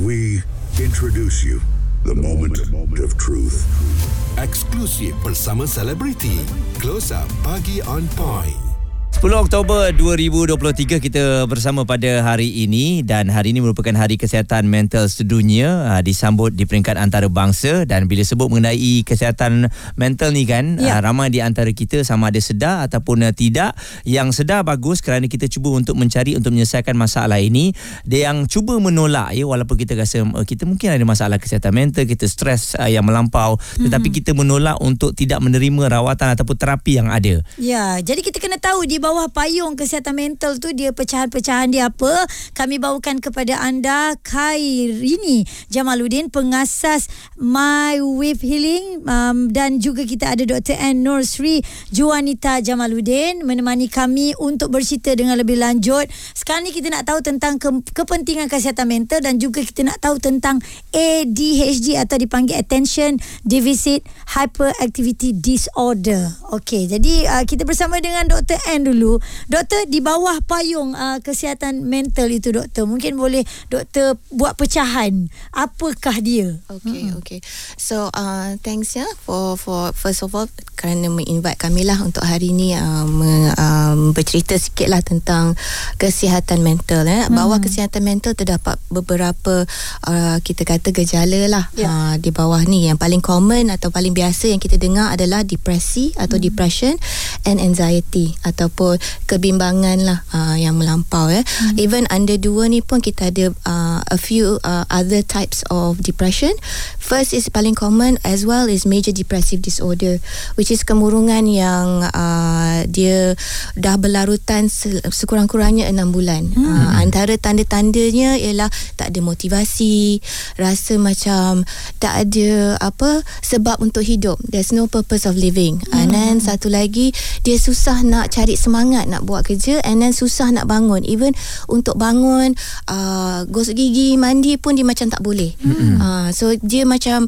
We introduce you the moment of truth. Eksklusif bersama selebriti. Close Up Pagi On Point. 10 Oktober 2023 kita bersama pada hari ini, dan hari ini merupakan Hari Kesihatan Mental Sedunia, disambut di peringkat antarabangsa. Dan bila sebut mengenai kesihatan mental ni kan, ramai di antara kita sama ada sedar ataupun tidak. Yang sedar bagus kerana kita cuba untuk mencari untuk menyelesaikan masalah ini. Dia yang cuba menolak ya, walaupun kita rasa kita mungkin ada masalah kesihatan mental, kita stres yang melampau, tetapi kita menolak untuk tidak menerima rawatan ataupun terapi yang ada. Ya, jadi kita kena tahu di bawah payung kesihatan mental tu dia pecahan-pecahan dia apa. Kami bawakan kepada anda Khairini Jamaluddin, pengasas My Wave Healing, dan juga kita ada Dr. Annur Suraya Juwanita Jamaluddin menemani kami untuk bercerita dengan lebih lanjut. Sekarang ni kita nak tahu tentang kepentingan kesihatan mental, dan juga kita nak tahu tentang ADHD atau dipanggil Attention Deficit Hyperactivity Disorder. Okey, jadi kita bersama dengan Dr. Annur. Doktor, di bawah payung kesihatan mental itu doktor, mungkin boleh doktor buat pecahan. Apakah dia? Okay. So, thanks ya for first of all kerana me-invite kami lah untuk hari ni bercerita sikit lah tentang kesihatan mental. Bawah kesihatan mental terdapat beberapa kita kata gejala lah di bawah ni. Yang paling common atau paling biasa yang kita dengar adalah depresi atau depression and anxiety ataupun kebimbangan lah yang melampau . Even under 2 ni pun kita ada a few other types of depression. First is paling common as well is major depressive disorder, which is kemurungan yang dia dah berlarutan sekurang-kurangnya 6 bulan. Antara tanda-tandanya ialah tak ada motivasi, rasa macam tak ada apa sebab untuk hidup, there's no purpose of living, and then satu lagi dia susah nak cari semangat nak buat kerja, and then susah nak bangun, even untuk bangun gosok gigi, mandi pun dia macam tak boleh. So dia macam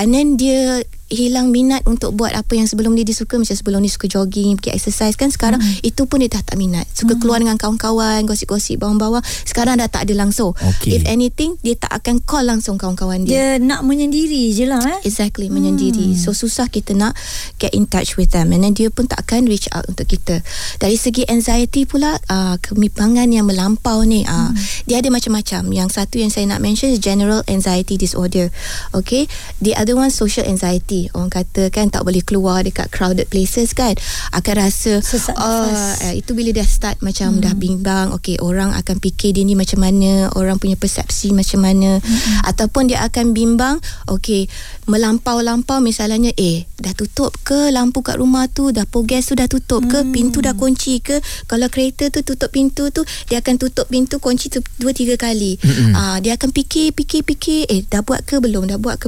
and then dia hilang minat untuk buat apa yang sebelum ni dia suka. Macam sebelum ni suka jogging, pergi exercise kan, sekarang itu pun dia dah tak minat. Suka keluar dengan kawan-kawan, gosip-gosip bawang-bawang, sekarang dah tak ada langsung. If anything, dia tak akan call langsung kawan-kawan dia. Dia nak menyendiri je lah Exactly, menyendiri. So susah kita nak get in touch with them, and then dia pun tak akan reach out untuk kita. Dari segi anxiety pula, kebimbangan yang melampau ni, dia ada macam-macam. Yang satu yang saya nak mention is general anxiety disorder. Okay, the other one social anxiety. Orang kata kan tak boleh keluar dekat crowded places kan, akan rasa sesak nafas. Itu bila dah start macam dah bimbang, okay, orang akan fikir dia ni macam mana, orang punya persepsi macam mana, ataupun dia akan bimbang, okay, melampau-lampau. Misalnya dah tutup ke lampu kat rumah tu, dapur gas tu dah tutup ke, pintu dah kunci ke, kalau kereta tu tutup pintu tu, dia akan tutup pintu kunci tu 2-3 kali. Dia akan fikir dah buat ke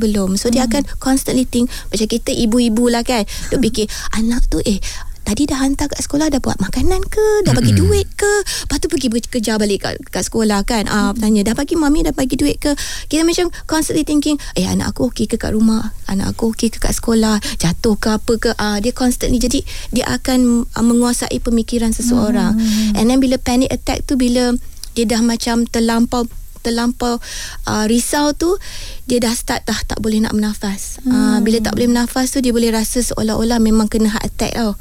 belum. So dia akan constantly think. Macam kita ibu-ibu lah kan, duk fikir anak tu tadi dah hantar kat sekolah, dah buat makanan ke, dah bagi duit ke, lepas tu pergi kerja balik kat sekolah kan, tanya dah bagi mami, dah bagi duit ke. Kita macam constantly thinking, anak aku okey ke kat rumah, anak aku okey ke kat sekolah, jatuh ke apa ke. Dia constantly, jadi dia akan menguasai pemikiran seseorang. And then bila panic attack tu, bila dia dah macam terlampau risau tu, dia dah start dah tak boleh nak bernafas. Bila tak boleh bernafas tu, dia boleh rasa seolah-olah memang kena heart attack tau.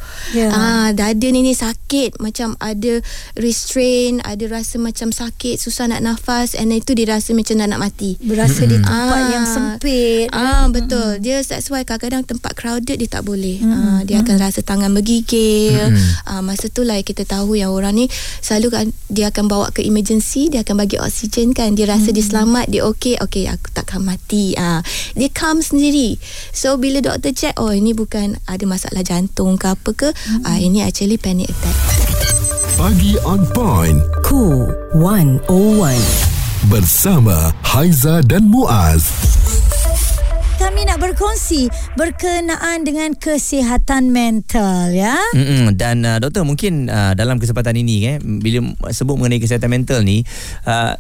Dada ni sakit, macam ada restrain, ada rasa macam sakit, susah nak nafas, and itu dia rasa macam nak mati, berasa di tempat yang sempit. Betul, dia that's why kadang-kadang tempat crowded dia tak boleh. Dia akan rasa tangan bergigil. Masa tu lah kita tahu yang orang ni selalu dia akan bawa ke emergency, dia akan bagi oksigen kan, dia rasa dia selamat, dia okey, aku takkan mati. Dia calm sendiri. So bila doktor check, ini bukan ada masalah jantung ke apa ke, ini actually panic attack. Pagi On Point Cool 101 bersama Haiza dan Muaz. Kami nak berkongsi berkenaan dengan kesihatan mental ya. Dan doktor, mungkin dalam kesempatan ini bila sebut mengenai kesihatan mental ni,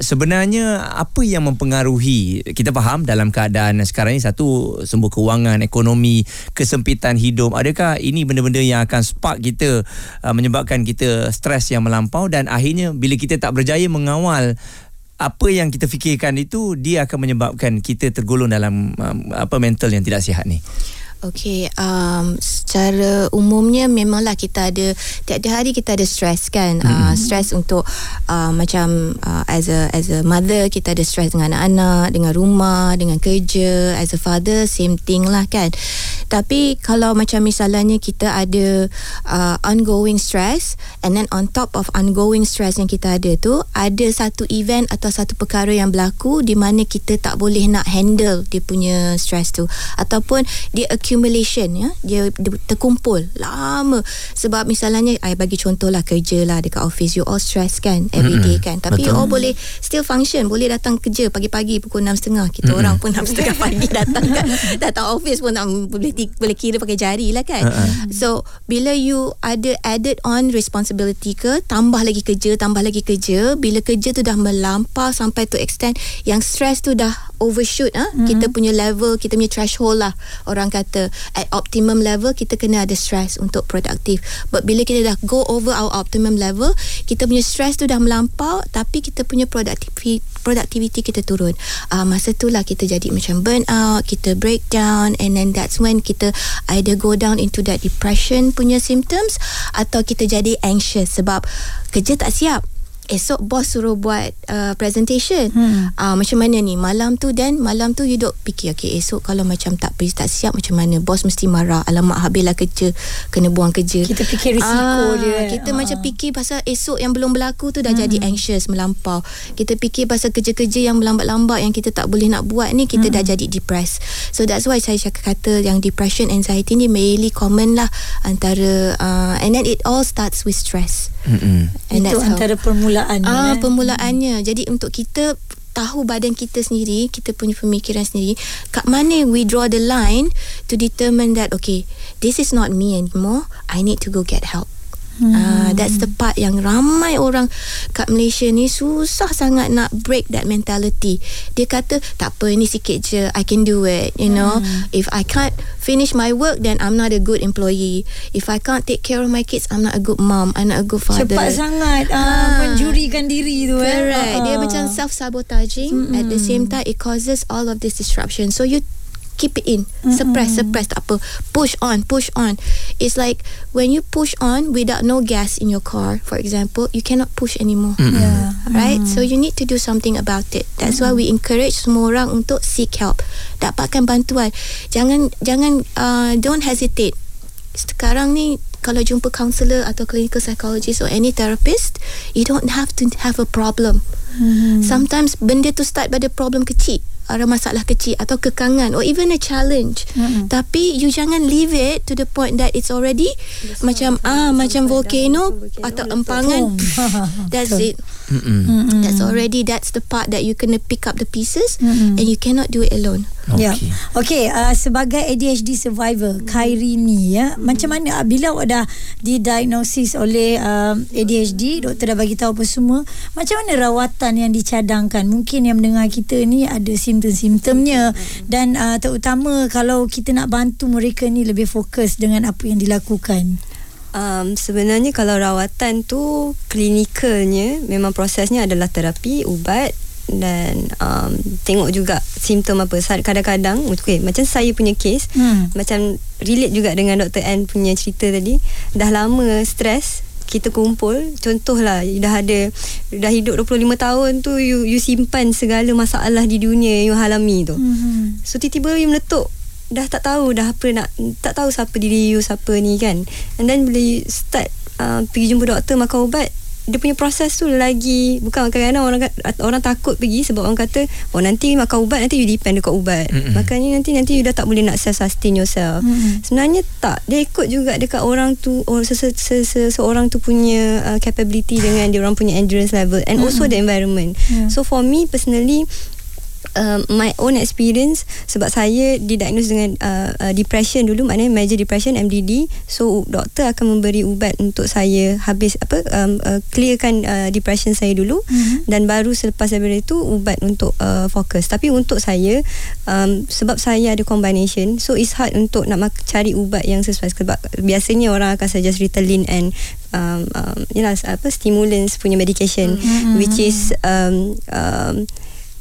sebenarnya apa yang mempengaruhi? Kita faham dalam keadaan sekarang ni, satu sumber kewangan, ekonomi, kesempitan hidup. Adakah ini benda-benda yang akan spark kita, menyebabkan kita stres yang melampau, dan akhirnya bila kita tak berjaya mengawal apa yang kita fikirkan itu, dia akan menyebabkan kita tergolong dalam mental yang tidak sihat ni. Okey, secara umumnya memanglah kita ada, tiap-tiap hari kita ada stres kan. Stres untuk macam as a mother, kita ada stres dengan anak-anak, dengan rumah, dengan kerja. As a father, same thing lah kan. Tapi kalau macam misalnya kita ada ongoing stress, and then on top of ongoing stress yang kita ada tu, ada satu event atau satu perkara yang berlaku di mana kita tak boleh nak handle dia punya stress tu, ataupun dia accumulation, ya, dia terkumpul lama. Sebab misalnya I bagi contoh lah, kerja lah dekat office, you all stress kan everyday kan, tapi you all boleh still function, boleh datang kerja pagi-pagi pukul 6.30, kita orang pun 6.30 pagi datang kan, datang office pun boleh kira pakai jari lah kan. So bila you ada added on responsibility ke, tambah lagi kerja, bila kerja tu dah melampau sampai to extent yang stress tu dah overshoot, kita punya level, kita punya threshold lah, orang kata at optimum level kita kena ada stress untuk produktif. But bila kita dah go over our optimum level, kita punya stress tu dah melampau, tapi kita punya productivity kita turun. Masa tu lah kita jadi macam burn out, kita breakdown, and then that's when kita either go down into that depression punya symptoms, atau kita jadi anxious sebab kerja tak siap. Esok bos suruh buat presentation. Macam mana ni? Malam tu you duk fikir, okay, esok kalau macam tak siap macam mana? Bos mesti marah. Alamak, habislah kerja, kena buang kerja. Kita fikir risiko dia. Kita macam fikir pasal esok yang belum berlaku tu dah jadi anxious, melampau. Kita fikir pasal kerja-kerja yang melambat-lambat yang kita tak boleh nak buat ni, kita dah jadi depressed. So that's why saya kata yang depression, anxiety ni really common lah antara and then it all starts with stress. And itu antara permulaannya. Jadi untuk kita tahu badan kita sendiri, kita punya pemikiran sendiri, kat mana we draw the line to determine that okay, this is not me anymore, I need to go get help. That's the part yang ramai orang kat Malaysia ni susah sangat nak break that mentality. Dia kata tak apa, ni sikit je, I can do it, you know. If I can't finish my work, then I'm not a good employee. If I can't take care of my kids, I'm not a good mom, I'm not a good father. Cepat sangat menjurikan diri tu. Correct. Dia macam self-sabotaging. At the same time, it causes all of this disruption. So you keep it in, suppress, tak apa, push on. It's like when you push on without no gas in your car, for example, you cannot push anymore. Right? So you need to do something about it. That's why we encourage semua orang untuk seek help, dapatkan bantuan. Jangan don't hesitate. Sekarang ni kalau jumpa counselor atau clinical psychologist or any therapist, you don't have to have a problem. Sometimes benda tu start pada problem kecil, ada masalah kecil atau kekangan or even a challenge. Tapi you jangan leave it to the point that it's already macam volcano atau empangan. That's it. That's the part that you kena pick up the pieces and you cannot do it alone. Okay, sebagai ADHD survivor, Khairini, ya, macam mana bila awak dah didiagnosis oleh ADHD, doktor dah bagi tahu apa semua, macam mana rawatan yang dicadangkan? Mungkin yang mendengar kita ni ada simptom-simptomnya, dan terutama kalau kita nak bantu mereka ni lebih fokus dengan apa yang dilakukan. Sebenarnya kalau rawatan tu klinikalnya memang prosesnya adalah terapi, ubat, dan tengok juga simptom apa. Kadang-kadang macam saya punya kes, macam relate juga dengan Dr. Ann punya cerita tadi. Dah lama stres, kita kumpul, contohlah dah hidup 25 tahun tu, you simpan segala masalah di dunia you alami tu. So tiba-tiba you meletup, dah tak tahu dah apa nak, tak tahu siapa diri you, siapa ni kan. And then bila you start pergi jumpa doktor, makan ubat, dia punya proses tu lagi, bukan kadang-kadang orang takut pergi sebab orang kata nanti makan ubat, nanti you depend dekat ubat, makanya nanti you dah tak boleh nak self-sustain yourself. Sebenarnya tak, dia ikut juga dekat orang tu, seseorang tu punya capability dengan dia orang punya endurance level, and also the environment. So for me personally, my own experience, sebab saya didiagnose dengan depression dulu, maknanya major depression, MDD. So doktor akan memberi ubat untuk saya habis clearkan depression saya dulu, dan baru selepas daripada itu ubat untuk fokus. Tapi untuk saya, sebab saya ada combination, so it's hard untuk nak cari ubat yang sesuai, sebab biasanya orang akan suggest Ritalin and stimulants punya medication, which is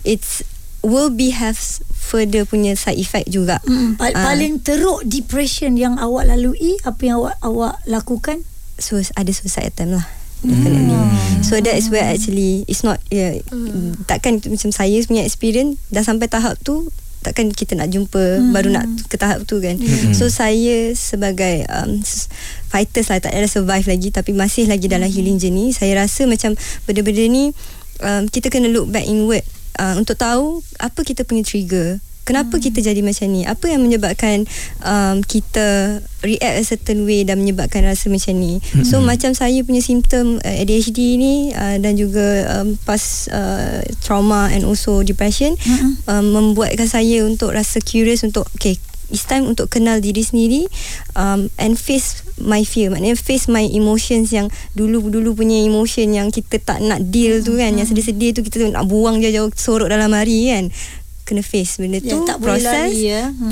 it's will be have further punya side effect juga. Paling teruk depression yang awak lalui, apa yang awak lakukan? So ada suicide attempt lah. Definitely. So that is where actually it's not takkan macam saya punya experience dah sampai tahap tu, takkan kita nak jumpa baru nak ke tahap tu kan. So saya sebagai fighters lah, tak ada survive lagi tapi masih lagi dalam healing journey. Saya rasa macam benda-benda ni kita kena look back inward untuk tahu apa kita punya trigger. Kenapa kita jadi macam ni? Apa yang menyebabkan kita react a certain way dan menyebabkan rasa macam ni? So macam saya punya simptom ADHD ni dan juga past trauma and also depression membuatkan saya untuk rasa curious untuk okay, it's time untuk kenal diri sendiri and face my fear. Maknanya face my emotions yang dulu-dulu punya emotion yang kita tak nak deal tu kan, yang sedih-sedih tu kita nak buang jauh-jauh, sorok dalam hari kan. Kena face benda tu,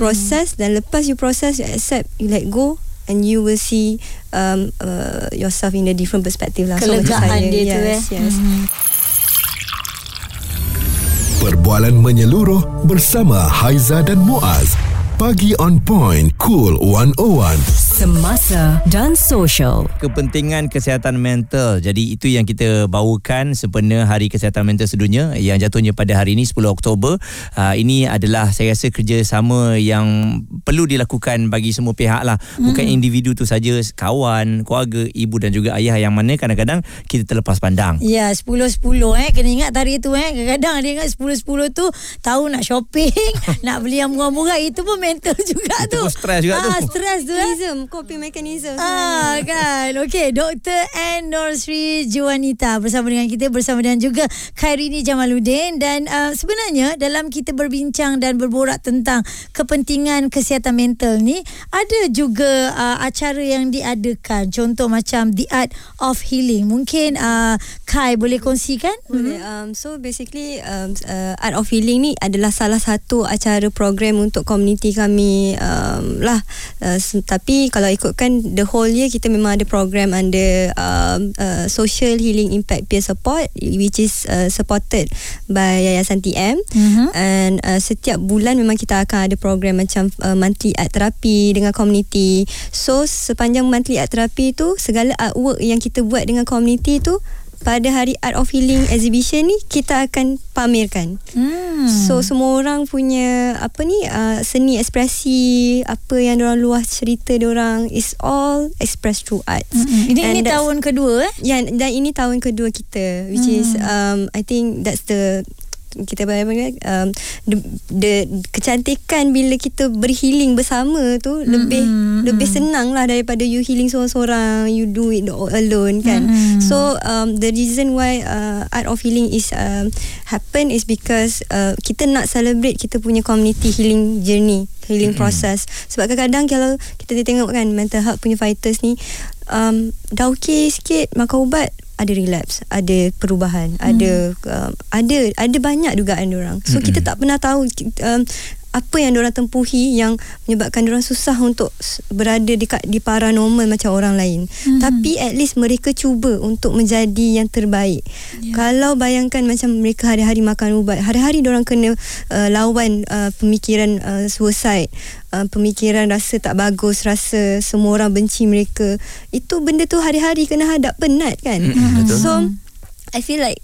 proses dan lepas you proses, you accept, you let go and you will see yourself in a different perspective lah. Kelegaan so, dia tu Perbualan menyeluruh bersama Haiza dan Muaz. Pagi on point, Cool 101. Semasa dan sosial. Kepentingan kesihatan mental. Jadi itu yang kita bawakan sempena Hari Kesihatan Mental Sedunia yang jatuhnya pada hari ini 10 Oktober. Ini adalah saya rasa kerjasama yang perlu dilakukan bagi semua pihak lah. Bukan individu tu saja, kawan, keluarga, ibu dan juga ayah yang mana kadang-kadang kita terlepas pandang. Ya, 10-10 kena ingat tarikh tu Kadang-kadang dia ingat 10-10 tu tahu nak shopping, nak beli yang murah-murah, itu pun mental juga tu. Stres juga tu. Stres tu. Coping mechanism. Kan. Okey, Dr. Annur Suraya Juwanita bersama dengan kita, bersama dengan juga Khairini Jamaluddin, dan sebenarnya dalam kita berbincang dan berborak tentang kepentingan kesihatan mental ni, ada juga acara yang diadakan. Contoh macam The Art of Healing. Mungkin Khai boleh kongsikan? Boleh. So basically Art of Healing ni adalah salah satu acara program untuk komuniti kami tapi kalau ikutkan the whole year, kita memang ada program under social healing impact peer support, which is supported by Yayasan TM. And setiap bulan memang kita akan ada program macam monthly art therapy dengan community. So sepanjang monthly art therapy tu, segala artwork yang kita buat dengan community tu, pada hari Art of Healing exhibition ni kita akan pamerkan. So semua orang punya apa ni seni ekspresi, apa yang diorang luah cerita diorang, is all expressed through arts. Ini tahun kedua dan ini tahun kedua kita, which is I think that's the kita bayangkan the kecantikan bila kita berhealing bersama tu lebih senang lah daripada you healing seorang-seorang, you do it alone kan. So the reason why Art of Healing is happen is because kita nak celebrate kita punya community healing journey, healing process. Sebab kadang-kadang kalau kita tengok kan mental health punya fighters ni dah okey sikit makan ubat, ada relapse, ada perubahan, ada banyak dugaan diorang. So kita tak pernah tahu apa yang diorang tempuhi yang menyebabkan diorang susah untuk berada dekat di paranormal macam orang lain. Tapi at least mereka cuba untuk menjadi yang terbaik. Kalau bayangkan macam mereka hari-hari makan ubat, hari-hari diorang kena lawan pemikiran suicide, pemikiran rasa tak bagus, rasa semua orang benci mereka, itu benda tu hari-hari kena hadap, penat kan. So I feel like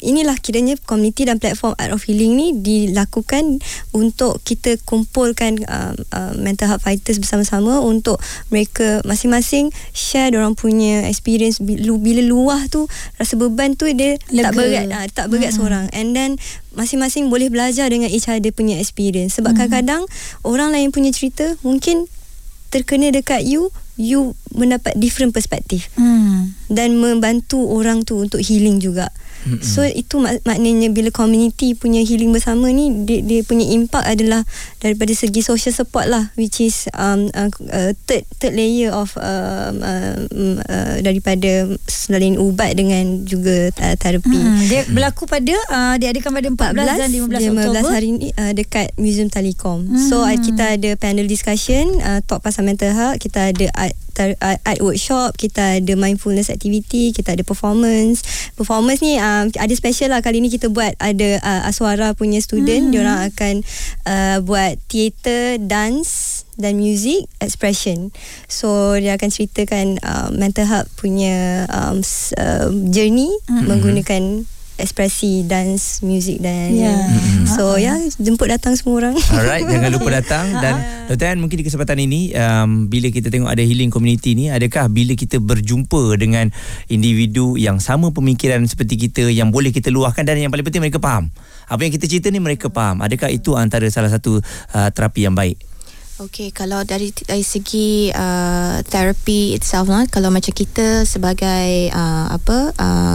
inilah kiranya community dan platform Art of Healing ni dilakukan untuk kita kumpulkan mental health fighters bersama-sama untuk mereka masing-masing share diorang punya experience. Bila luah tu, rasa beban tu dia lega, tak berat seorang, and then masing-masing boleh belajar dengan each other punya experience. Sebab kadang-kadang orang lain punya cerita mungkin terkena dekat you mendapat different perspektif dan membantu orang tu untuk healing juga. So itu maknanya bila community punya healing bersama ni, dia punya impact adalah daripada segi social support lah, which is third layer of daripada selain ubat dengan juga terapi. Dia berlaku pada diadakan pada 14 dan 15 Oktober hari ni dekat Museum Telekom. So kita ada panel discussion talk pasal mental health, kita ada art art workshop, kita ada mindfulness activity, kita ada performance ni ada special lah. Kali ni kita buat ada Aswara punya student, diorang akan buat theater, dance dan music expression. So dia akan ceritakan mental health punya journey menggunakan ekspresi, dance, music dan so jemput datang semua orang. Alright, jangan lupa datang. Dan Dr. Ann, mungkin di kesempatan ini bila kita tengok ada healing community ni, adakah bila kita berjumpa dengan individu yang sama pemikiran seperti kita, yang boleh kita luahkan dan yang paling penting mereka faham apa yang kita cerita ni, mereka faham, adakah itu antara salah satu terapi yang baik? Okey, kalau dari segi therapy itself lah, kalau macam kita sebagai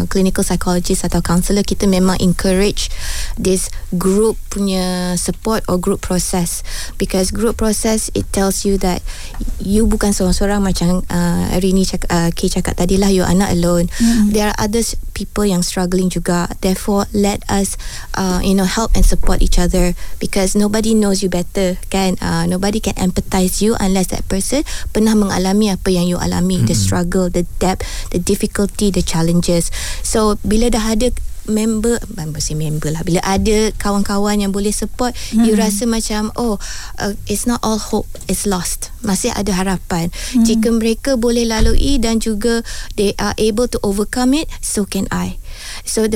clinical psychologist atau counselor, kita memang encourage this group punya support or group process, because group process it tells you that you bukan seorang-seorang macam Rini cakap tadi lah, you are not alone. There are other people yang struggling juga, therefore let us help and support each other, because nobody knows you better kan, nobody can empathize you unless that person pernah mengalami apa yang you alami, the struggle, the depth, the difficulty, the challenges. So bila dah ada member lah, bila ada kawan-kawan yang boleh support, you rasa macam it's not all hope is lost, masih ada harapan. Jika mereka boleh lalui dan juga they are able to overcome it, so can I. So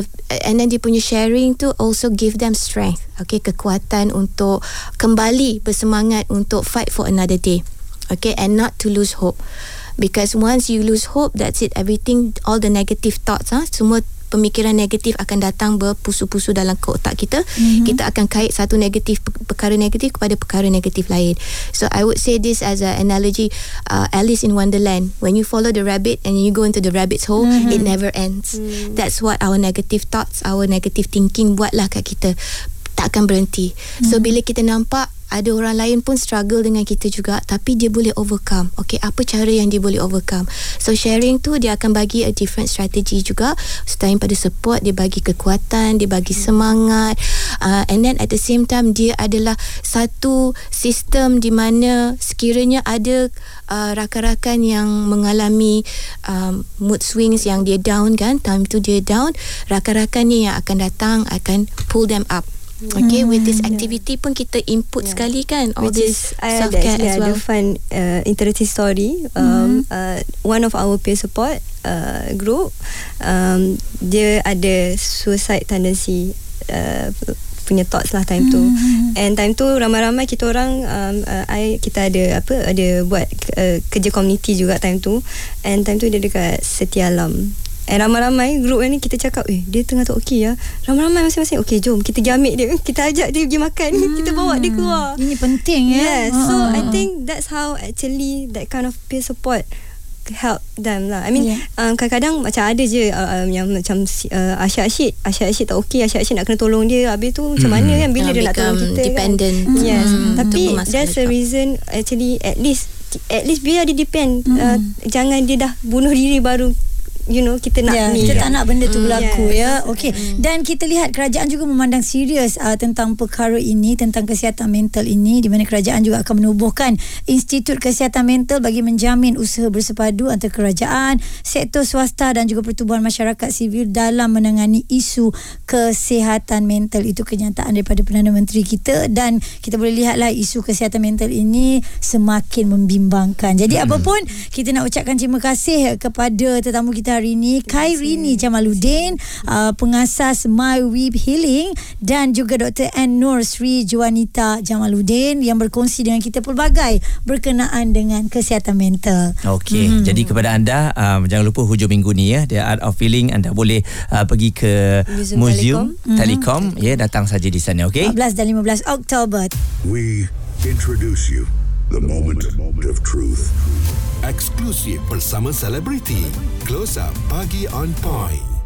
and then dia punya sharing tu also give them strength, okay, kekuatan untuk kembali bersemangat untuk fight for another day, okay, and not to lose hope, because once you lose hope, that's it, everything, all the negative thoughts, semua pemikiran negatif akan datang berpusu-pusu dalam otak kita. Kita akan kait satu negatif, perkara negatif kepada perkara negatif lain. So I would say this as an analogy, Alice in Wonderland, when you follow the rabbit and you go into the rabbit's hole, it never ends. That's what our negative thoughts, our negative thinking buatlah kat kita, takkan berhenti. So bila kita nampak ada orang lain pun struggle dengan kita juga, tapi dia boleh overcome, okay, apa cara yang dia boleh overcome. So sharing tu dia akan bagi a different strategy juga. Selain pada support, dia bagi kekuatan, dia bagi semangat, and then at the same time dia adalah satu sistem di mana sekiranya ada rakan-rakan yang mengalami mood swings, yang dia down kan, time tu dia down, rakan-rakan ni yang akan datang akan pull them up. Okay, with this activity pun kita input sekali kan, all which this is, self-care as well. Ada fun interactive story, one of our peer support group, dia ada suicide tendency punya thoughts lah time tu. And time tu ramai-ramai kita orang, kita ada buat kerja community juga time tu. And time tu dia dekat Setia Alam. And ramai-ramai group ni kita cakap, dia tengah tak okey lah. Ramai-ramai masing-masing, okey jom kita pergi ambil dia, kita ajak dia pergi makan, kita bawa dia keluar. Ini penting ya. So I think that's how actually that kind of peer support help them lah. I mean kadang-kadang macam ada je yang macam Asyik tak okey, Asyik nak kena tolong dia, habis tu macam mana kan, bila dia nak tolong kita dependent kan? Tapi there's a reason actually, at least biar dia depend, jangan dia dah bunuh diri baru kita nak ni, kita tak nak benda tu berlaku. Okey, dan kita lihat kerajaan juga memandang serius tentang perkara ini, tentang kesihatan mental ini, di mana kerajaan juga akan menubuhkan Institut Kesihatan Mental bagi menjamin usaha bersepadu antara kerajaan, sektor swasta dan juga pertubuhan masyarakat sivil dalam menangani isu kesihatan mental. Itu kenyataan daripada Perdana Menteri kita, dan kita boleh lihatlah isu kesihatan mental ini semakin membimbangkan. Jadi apapun, kita nak ucapkan terima kasih kepada tetamu kita hari ini, Khairini Jamaluddin, pengasas My Wave Healing, dan juga Dr. Annur Suraya Juwanita Jamaluddin yang berkongsi dengan kita pelbagai berkenaan dengan kesihatan mental. Okey, jadi kepada anda, jangan lupa hujung minggu ni ya, The Art of Healing, anda boleh pergi ke Museum Telekom, datang saja di sana, okey? 14 dan 15 Oktober. We introduce you the moment of truth. Eksklusif bersama selebriti. Close Up Pagi On Point.